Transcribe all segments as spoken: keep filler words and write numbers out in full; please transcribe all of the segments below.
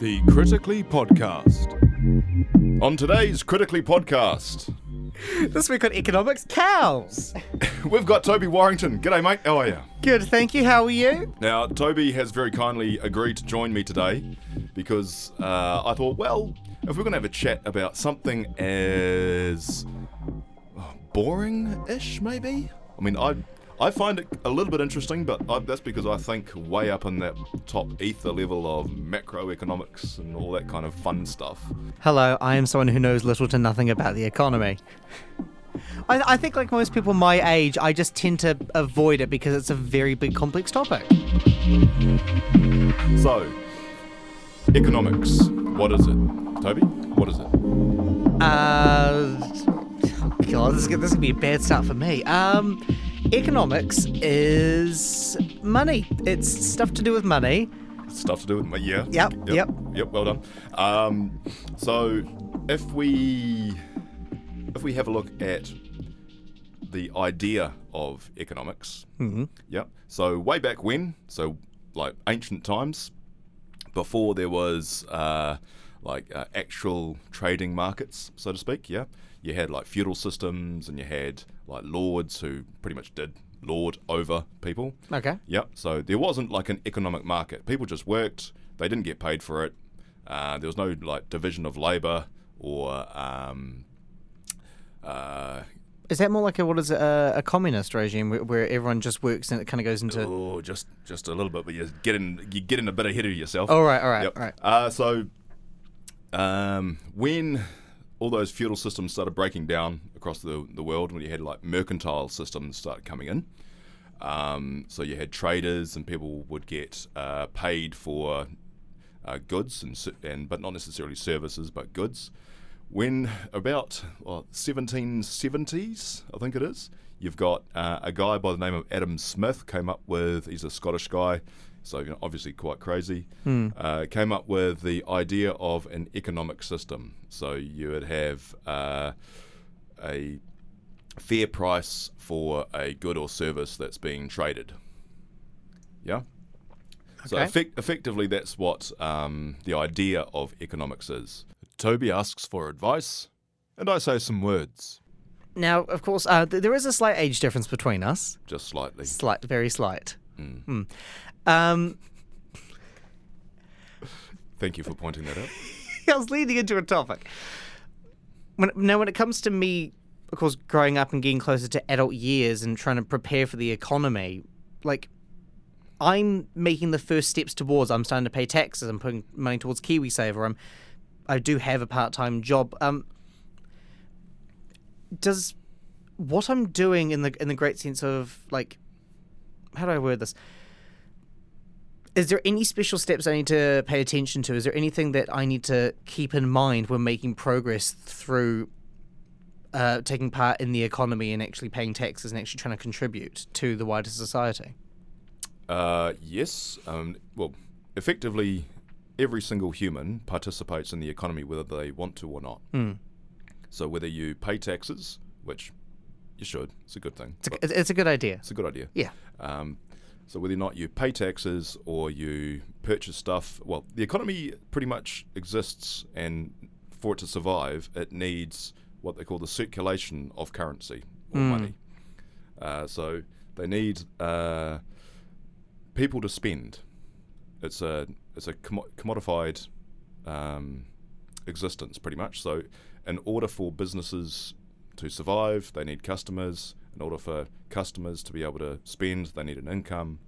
The Critically Podcast. On today's Critically Podcast. This week on economics, cows. We've got Toby Warrington. G'day, mate. How are you? Good, thank you. How are you? Now, Toby has very kindly agreed to join me today because uh, I thought, well, if we're going to have a chat about something as boring-ish, maybe? I mean, I... I find it a little bit interesting, but I, that's because I think way up in that top ether level of macroeconomics and all that kind of fun stuff. Hello, I am someone who knows little to nothing about the economy. I, I think like most people my age, I just tend to avoid it because it's a very big, complex topic. So, economics, what is it? Toby, what is it? Uh, oh God, this is, this is going to be a bad start for me. Um... Economics is money. It's stuff to do with money. Stuff to do with money, yeah. Yep, yep, yep. Yep, well done. Um, so if we if we have a look at the idea of economics, mm-hmm. Yep. So way back when, so like ancient times, before there was uh, like uh, actual trading markets, so to speak, yeah. You had like feudal systems and you had like lords who pretty much did lord over people. Okay. Yep. So there wasn't like an economic market. People just worked. They didn't get paid for it. Uh, there was no like division of labour or... Um, uh, is that more like a, what is it, a, a communist regime where, where everyone just works and it kind of goes into... Oh, just just a little bit, but you're getting, you're getting a bit ahead of yourself. All right, all right, yep. all right. Uh, so um, when... all those feudal systems started breaking down across the, the world when you had like mercantile systems start coming in. Um, so you had traders and people would get uh, paid for uh, goods, and, and but not necessarily services, but goods. When about well, seventeen seventies, I think it is, you've got uh, a guy by the name of Adam Smith came up with, he's a Scottish guy, so you know, obviously quite crazy, mm. uh, came up with the idea of an economic system. So you would have uh, a fair price for a good or service that's being traded. Yeah? Okay. So effect- effectively that's what um, the idea of economics is. Toby asks for advice, and I say some words. Now, of course, uh, th- there is a slight age difference between us. Just slightly. Slight, very slight. Mm. Mm. Um, Thank you for pointing that out. I was leading into a topic. When, now, when it comes to me, of course, growing up and getting closer to adult years and trying to prepare for the economy, like, I'm making the first steps towards, I'm starting to pay taxes, I'm putting money towards KiwiSaver, I'm, I do have a part-time job. Um, does what I'm doing in the in the great sense of, like, how do I word this? Is there any special steps I need to pay attention to? Is there anything that I need to keep in mind when making progress through uh, taking part in the economy and actually paying taxes and actually trying to contribute to the wider society? Uh, yes. Um, well, effectively, every single human participates in the economy whether they want to or not. Mm. So whether you pay taxes, which you should, it's a good thing. It's a, it's a good idea. It's a good idea. Yeah. Um, So whether or not you pay taxes or you purchase stuff, well, the economy pretty much exists, and for it to survive, it needs what they call the circulation of currency or mm. money. Uh, so they need uh, people to spend. It's a it's a com- commodified um, existence, pretty much. So in order for businesses to survive, they need customers. In order for customers to be able to spend, they need an income.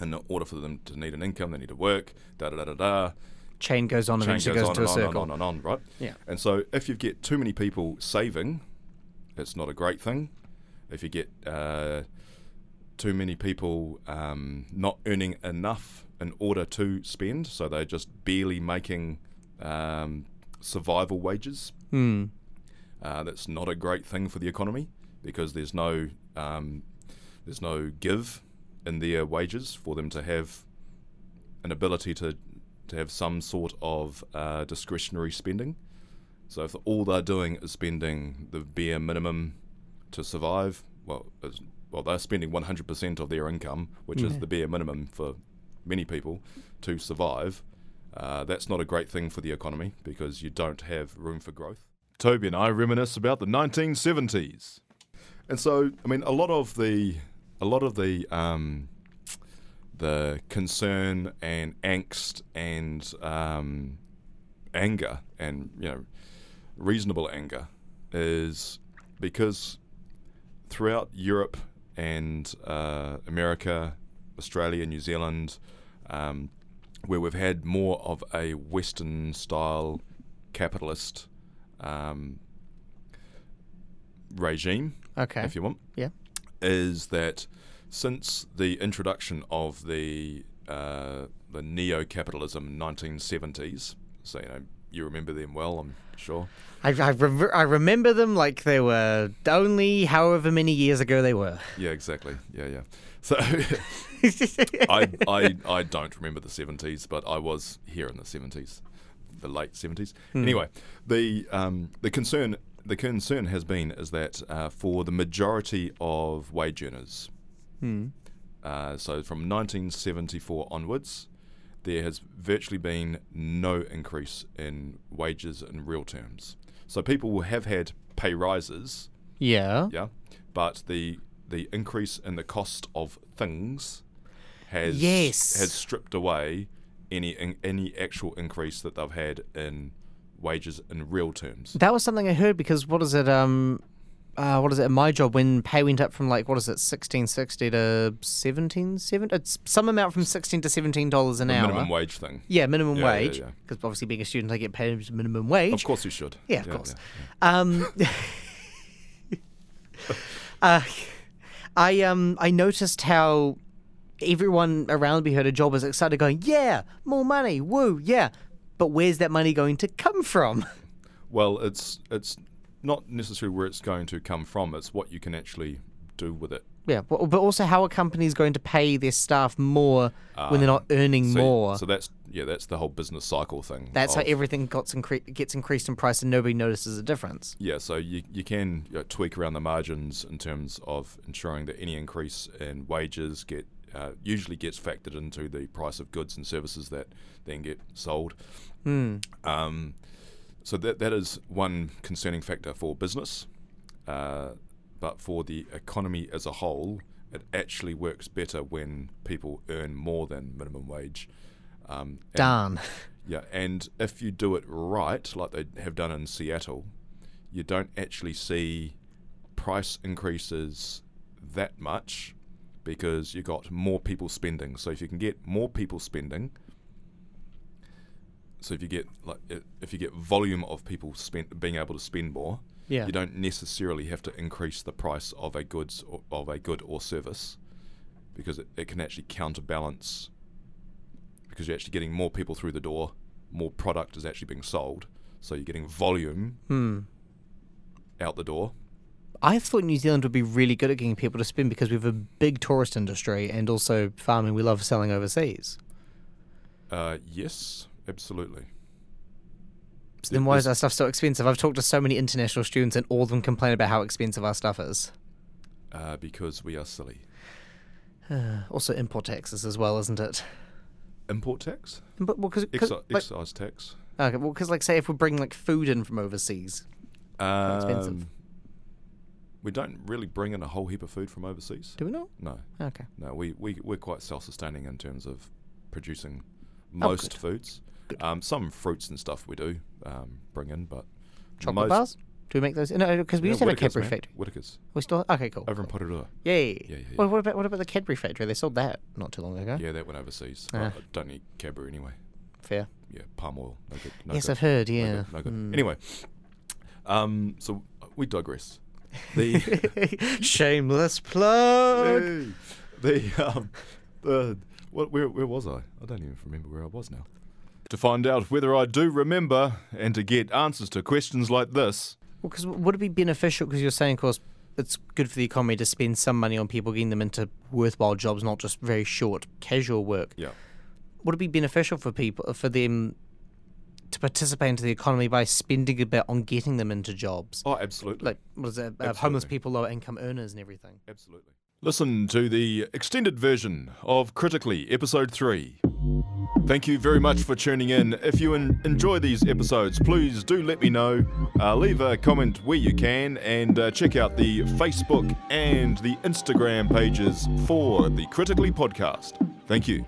In order for them to need an income, they need to work, da-da-da-da-da. Chain goes on and eventually goes, goes to a circle. On and on and on, right? Yeah. And so if you get too many people saving, it's not a great thing. If you get uh, too many people um, not earning enough in order to spend, so they're just barely making um, survival wages, mm. uh, that's not a great thing for the economy. Because there's no um, there's no give in their wages for them to have an ability to to have some sort of uh, discretionary spending. So if all they're doing is spending the bare minimum to survive, well, well they're spending one hundred percent of their income, which yeah. is the bare minimum for many people to survive. Uh, that's not a great thing for the economy because you don't have room for growth. Toby and I reminisce about the nineteen seventies. And so, I mean, a lot of the, a lot of the, um, the concern and angst and um, anger and, you know, reasonable anger is because throughout Europe and uh, America, Australia, New Zealand, um, where we've had more of a Western-style capitalist um, regime, okay, if you want, yeah, is that since the introduction of the uh, the neo-capitalism nineteen seventies, so you know you remember them well, I'm sure. I I, re- I remember them like they were only however many years ago they were. Yeah, exactly. Yeah, yeah. So I I I don't remember the seventies, but I was here in the seventies, the late seventies. Mm. Anyway, the um the concern the concern has been is that uh, for the majority of wage earners. Hmm. Uh, so from nineteen seventy-four onwards, there has virtually been no increase in wages in real terms. So people have had pay rises. Yeah. Yeah. But the the increase in the cost of things has yes. has stripped away any in, any actual increase that they've had in wages in real terms. That was something I heard because what is it? Um. Uh, what is it, in my job, when pay went up from like, what is it, sixteen sixty to seventeen seventy? It's some amount from sixteen dollars to seventeen dollars an the hour. Minimum wage thing. Yeah, minimum yeah, wage. Because yeah, yeah. obviously being a student, I get paid minimum wage. Of course you should. Yeah, of yeah, course. Yeah, yeah. Um, uh, I, um, I noticed how everyone around me who had a job was excited going, yeah, more money, woo, yeah. But where's that money going to come from? Well, it's it's... not necessarily where it's going to come from. It's what you can actually do with it. Yeah, but also how a company is going to pay their staff more uh, when they're not earning so, more. So that's yeah, that's the whole business cycle thing. That's of, how everything gets, incre- gets increased in price and nobody notices a difference. Yeah, so you you can you know, tweak around the margins in terms of ensuring that any increase in wages get uh, usually gets factored into the price of goods and services that then get sold. Mm. Um. So that that is one concerning factor for business, uh, but for the economy as a whole, it actually works better when people earn more than minimum wage. Um, and, Darn. Yeah, and if you do it right, like they have done in Seattle, you don't actually see price increases that much because you got more people spending. So if you can get more people spending, So if you get like if you get volume of people spent being able to spend more, yeah. you don't necessarily have to increase the price of a goods or, of a good or service, because it, it can actually counterbalance. Because you're actually getting more people through the door, more product is actually being sold, so you're getting volume hmm. out the door. I thought New Zealand would be really good at getting people to spend because we have a big tourist industry and also farming. We love selling overseas. Uh, yes. Absolutely. So then why is our stuff so expensive? I've talked to so many international students and all of them complain about how expensive our stuff is. Uh, because we are silly. Uh, also import taxes as well, isn't it? Import tax? But, well, cause, cause, Exci- like, excise tax. Okay, well, because like say if we're bringing like food in from overseas, um, it's expensive. We don't really bring in a whole heap of food from overseas. Do we not? No. Okay. No, we, we, we're quite self-sustaining in terms of producing most oh, foods. Um, some fruits and stuff we do um, bring in, but chocolate most bars? Do we make those? No, because we yeah, used to have a Cadbury factory. Whittaker's. We still okay, cool. Over cool. in Poirot. Yeah. Yeah, yeah, yeah. Well, what about what about the Cadbury factory? They sold that not too long ago. Yeah, that went overseas. Uh, I don't need Cadbury anyway. Fair. Yeah, palm oil. No good. No yes, good. I've heard. Yeah. No good. No good. Mm. Anyway, um, so we digress. The shameless plug. Yay. The um, the what? Where where was I? I don't even remember where I was now. To find out whether I do remember and to get answers to questions like this. Well, because would it be beneficial, because you're saying, of course, it's good for the economy to spend some money on people, getting them into worthwhile jobs, not just very short, casual work. Yeah. Would it be beneficial for people, for them to participate into the economy by spending a bit on getting them into jobs? Oh, absolutely. Like, what is it, uh, homeless people, lower income earners and everything? Absolutely. Listen to the extended version of Critically, Episode three. Thank you very much for tuning in. If you en- enjoy these episodes, please do let me know. Uh, leave a comment where you can, and uh, check out the Facebook and the Instagram pages for the Critically podcast. Thank you.